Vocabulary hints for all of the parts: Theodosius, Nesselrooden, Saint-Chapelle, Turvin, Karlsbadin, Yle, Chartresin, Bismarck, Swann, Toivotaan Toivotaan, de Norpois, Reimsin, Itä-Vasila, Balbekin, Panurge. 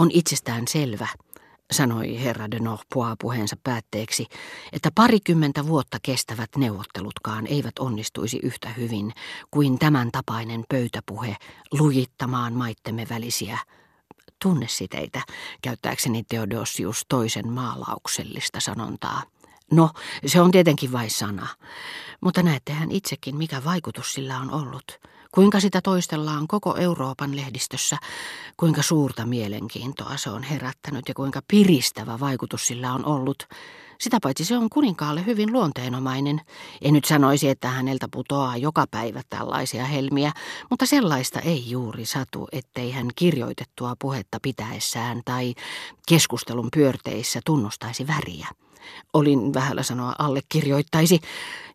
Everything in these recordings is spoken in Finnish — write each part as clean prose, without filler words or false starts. On itsestään selvä, sanoi herra de Norpois puheensa päätteeksi, että parikymmentä vuotta kestävät neuvottelutkaan eivät onnistuisi yhtä hyvin kuin tämän tapainen pöytäpuhe lujittamaan maittemme välisiä tunnesiteitä, käyttääkseni Theodosius toisen maalauksellista sanontaa. No, se on tietenkin vain sana, mutta näettehän itsekin, mikä vaikutus sillä on ollut. Kuinka sitä toistellaan koko Euroopan lehdistössä, kuinka suurta mielenkiintoa se on herättänyt ja kuinka piristävä vaikutus sillä on ollut. Sitä paitsi se on kuninkaalle hyvin luonteenomainen. En nyt sanoisi, että häneltä putoaa joka päivä tällaisia helmiä, mutta sellaista ei juuri satu, ettei hän kirjoitettua puhetta pitäessään tai keskustelun pyörteissä tunnustaisi väriä. Olin vähällä sanoa allekirjoittaisi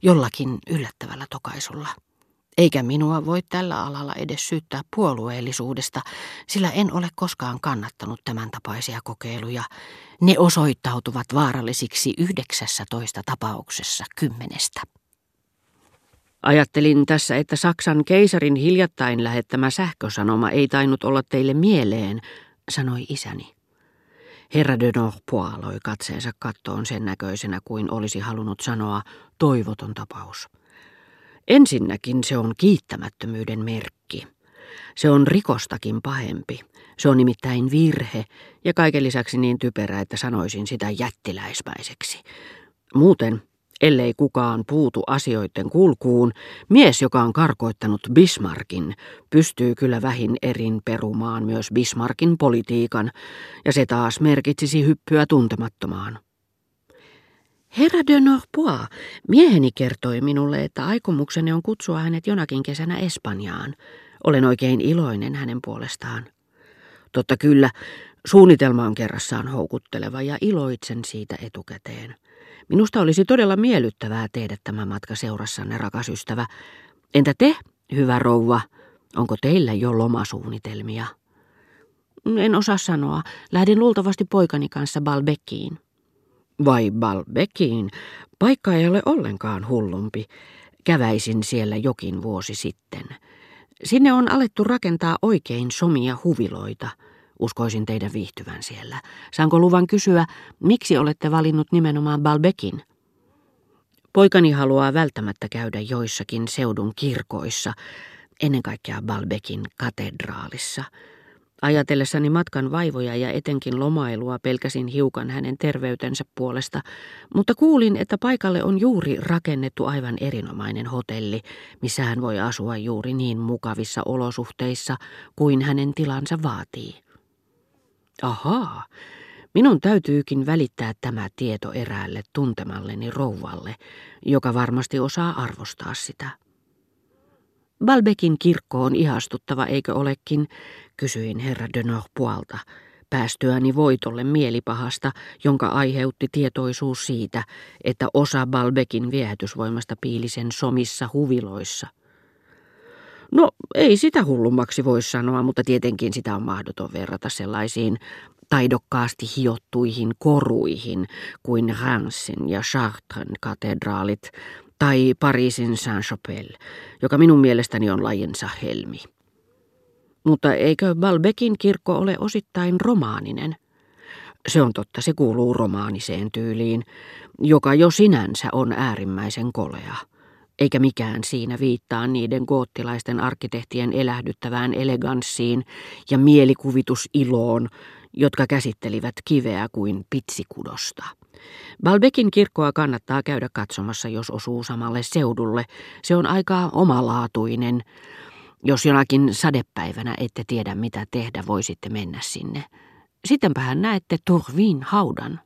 jollakin yllättävällä tokaisulla. Eikä minua voi tällä alalla edes syyttää puolueellisuudesta, sillä en ole koskaan kannattanut tämän tapaisia kokeiluja. Ne osoittautuvat vaarallisiksi 19 tapauksessa 10. Ajattelin tässä, että Saksan keisarin hiljattain lähettämä sähkösanoma ei tainnut olla teille mieleen, sanoi isäni. Herra de Norpois loi katseensa kattoon sen näköisenä kuin olisi halunnut sanoa toivoton tapaus. Ensinnäkin se on kiittämättömyyden merkki. Se on rikostakin pahempi. Se on nimittäin virhe ja kaiken lisäksi niin typerä, että sanoisin sitä jättiläismäiseksi. Muuten, ellei kukaan puutu asioiden kulkuun, mies, joka on karkoittanut Bismarckin, pystyy kyllä vähin erin perumaan myös Bismarckin politiikan, ja se taas merkitsisi hyppyä tuntemattomaan. Herra de Norpois, mieheni kertoi minulle, että aikomukseni on kutsua hänet jonakin kesänä Espanjaan. Olen oikein iloinen hänen puolestaan. Totta kyllä, suunnitelma on kerrassaan houkutteleva ja iloitsen siitä etukäteen. Minusta olisi todella miellyttävää tehdä tämä matka seurassanne, rakas ystävä. Entä te, hyvä rouva, onko teillä jo lomasuunnitelmia? En osaa sanoa. Lähden luultavasti poikani kanssa Balbekiin. Vai Balbekiin? Paikka ei ole ollenkaan hullumpi. Käväisin siellä jokin vuosi sitten. Sinne on alettu rakentaa oikein somia huviloita. Uskoisin teidän viihtyvän siellä. Saanko luvan kysyä, miksi olette valinnut nimenomaan Balbekin? Poikani haluaa välttämättä käydä joissakin seudun kirkoissa, ennen kaikkea Balbekin katedraalissa. Ajatellessani matkan vaivoja ja etenkin lomailua pelkäsin hiukan hänen terveytensä puolesta, mutta kuulin, että paikalle on juuri rakennettu aivan erinomainen hotelli, missä hän voi asua juuri niin mukavissa olosuhteissa kuin hänen tilansa vaatii. Ahaa, minun täytyykin välittää tämä tieto eräälle tuntemalleni rouvalle, joka varmasti osaa arvostaa sitä. Balbekin kirkko on ihastuttava, eikö olekin, kysyin herra de Norpoisilta, päästyäni voitolle mielipahasta, jonka aiheutti tietoisuus siitä, että osa Balbekin viehätysvoimasta piili sen somissa huviloissa. No, ei sitä hullummaksi voi sanoa, mutta tietenkin sitä on mahdoton verrata sellaisiin taidokkaasti hiottuihin koruihin kuin Reimsin ja Chartresin katedraalit tai Pariisin Saint-Chapelle, joka minun mielestäni on lajinsa helmi. Mutta eikö Balbekin kirkko ole osittain romaaninen? Se on totta, se kuuluu romaaniseen tyyliin, joka jo sinänsä on äärimmäisen kolea. Eikä mikään siinä viittaa niiden goottilaisten arkkitehtien elähdyttävään eleganssiin ja mielikuvitusiloon, jotka käsittelivät kiveä kuin pitsikudosta. Balbekin kirkkoa kannattaa käydä katsomassa, jos osuu samalle seudulle. Se on aika omalaatuinen. Jos jonakin sadepäivänä ette tiedä, mitä tehdä, voisitte mennä sinne. Sittenpähän näette Turvin haudan.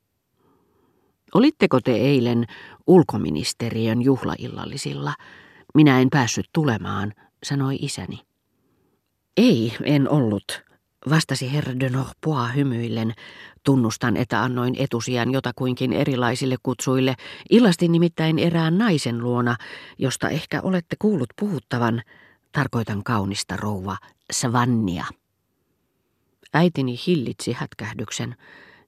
Olitteko te eilen ulkoministeriön juhlaillallisilla? Minä en päässyt tulemaan, sanoi isäni. Ei, en ollut, vastasi herra de Norpois hymyillen. Tunnustan, että annoin etusijan jotakuinkin erilaisille kutsuille. Illastin nimittäin erään naisen luona, josta ehkä olette kuullut puhuttavan. Tarkoitan kaunista rouva Swannia. Äitini hillitsi hätkähdyksen,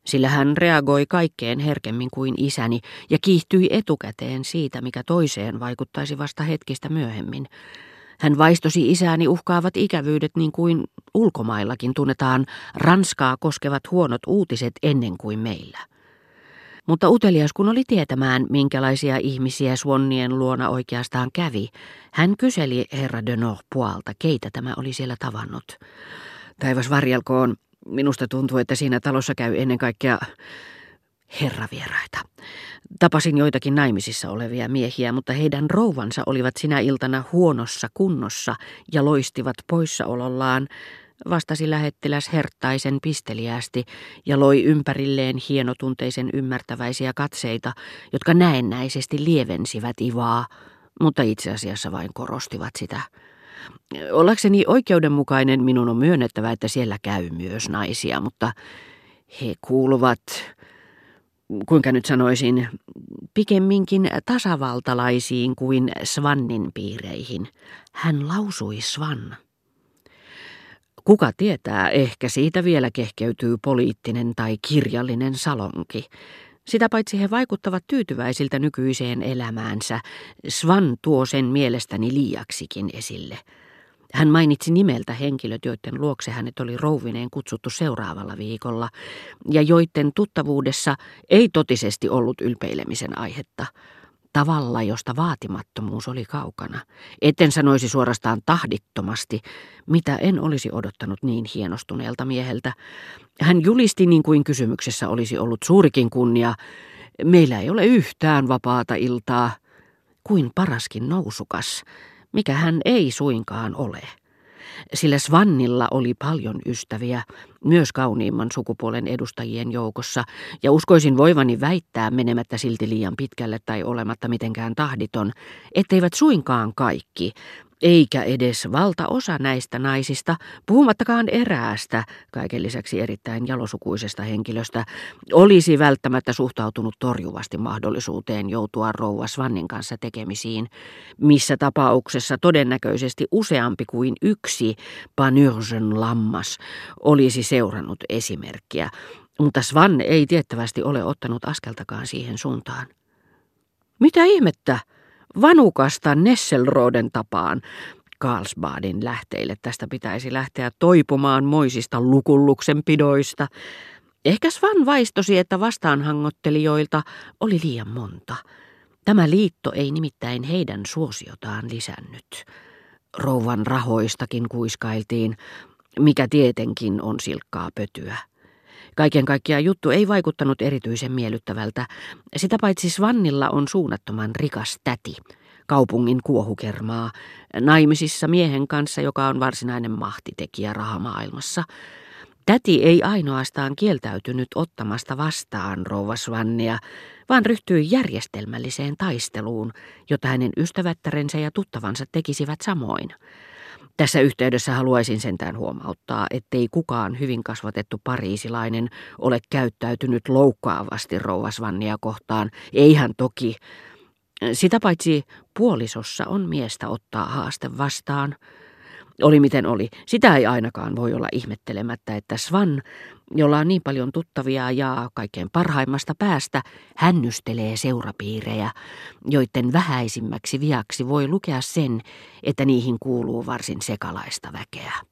sillä hän reagoi kaikkeen herkemmin kuin isäni ja kiihtyi etukäteen siitä, mikä toiseen vaikuttaisi vasta hetkistä myöhemmin. Hän vaistosi isääni uhkaavat ikävyydet, niin kuin ulkomaillakin tunnetaan Ranskaa koskevat huonot uutiset ennen kuin meillä. Mutta utelias kun oli tietämään, minkälaisia ihmisiä Swannien luona oikeastaan kävi, hän kyseli herra de Norpoalta, keitä tämä oli siellä tavannut. Taivas varjelkoon, minusta tuntuu, että siinä talossa käy ennen kaikkea herravieraita. Tapasin joitakin naimisissa olevia miehiä, mutta heidän rouvansa olivat sinä iltana huonossa kunnossa ja loistivat poissaolollaan, vastasi lähettiläs herttaisen pisteliäästi ja loi ympärilleen hienotunteisen ymmärtäväisiä katseita, jotka näennäisesti lievensivät ivaa, mutta itse asiassa vain korostivat sitä. Ollakseni oikeudenmukainen minun on myönnettävä, että siellä käy myös naisia, mutta he kuuluvat, kuinka nyt sanoisin, pikemminkin tasavaltalaisiin kuin Swannin piireihin. Hän lausui Swann. Kuka tietää, ehkä siitä vielä kehkeytyy poliittinen tai kirjallinen salonki. Sitä paitsi he vaikuttavat tyytyväisiltä nykyiseen elämäänsä. Swann tuo sen mielestäni liiaksikin esille. Hän mainitsi nimeltä henkilöt, joiden luokse hänet oli rouvineen kutsuttu seuraavalla viikolla, ja joiden tuttavuudessa ei totisesti ollut ylpeilemisen aihetta. Tavalla, josta vaatimattomuus oli kaukana. Etten sanoisi suorastaan tahdittomasti, mitä en olisi odottanut niin hienostuneelta mieheltä. Hän julisti niin kuin kysymyksessä olisi ollut suurikin kunnia. Meillä ei ole yhtään vapaata iltaa. Kuin paraskin nousukas, mikä hän ei suinkaan ole. Sillä Swannilla oli paljon ystäviä, myös kauniimman sukupuolen edustajien joukossa, ja uskoisin voivani väittää menemättä silti liian pitkälle tai olematta mitenkään tahditon, etteivät suinkaan kaikki, eikä edes valtaosa näistä naisista, puhumattakaan eräästä, kaiken lisäksi erittäin jalosukuisesta henkilöstä, olisi välttämättä suhtautunut torjuvasti mahdollisuuteen joutua rouva Swannin kanssa tekemisiin, missä tapauksessa todennäköisesti useampi kuin yksi Panurgen lammas olisi seurannut esimerkkiä, mutta Swann ei tiettävästi ole ottanut askeltakaan siihen suuntaan. Mitä ihmettä? Vanukasta Nesselrooden tapaan Karlsbadin lähteille tästä pitäisi lähteä toipumaan moisista lukulluksen pidoista. Ehkä Swann vaistosi, että vastaanhangottelijoilta oli liian monta. Tämä liitto ei nimittäin heidän suosiotaan lisännyt. Rouvan rahoistakin kuiskailtiin, mikä tietenkin on silkkaa pötyä. Kaiken kaikkiaan juttu ei vaikuttanut erityisen miellyttävältä. Sitä paitsi Swannilla on suunnattoman rikas täti, kaupungin kuohukermaa, naimisissa miehen kanssa, joka on varsinainen mahtitekijä rahamaailmassa. Täti ei ainoastaan kieltäytynyt ottamasta vastaan rouva Swannia, vaan ryhtyi järjestelmälliseen taisteluun, jota hänen ystävättärensä ja tuttavansa tekisivät samoin. Tässä yhteydessä haluaisin sentään huomauttaa, ettei kukaan hyvin kasvatettu pariisilainen ole käyttäytynyt loukkaavasti rouva Swannia kohtaan. Eihän toki. Sitä paitsi puolisossa on miestä ottaa haaste vastaan. Oli miten oli. Sitä ei ainakaan voi olla ihmettelemättä, että Swann, jolla on niin paljon tuttavia ja kaikkein parhaimmasta päästä, hännystelee seurapiirejä, joiden vähäisimmäksi viaksi voi lukea sen, että niihin kuuluu varsin sekalaista väkeä.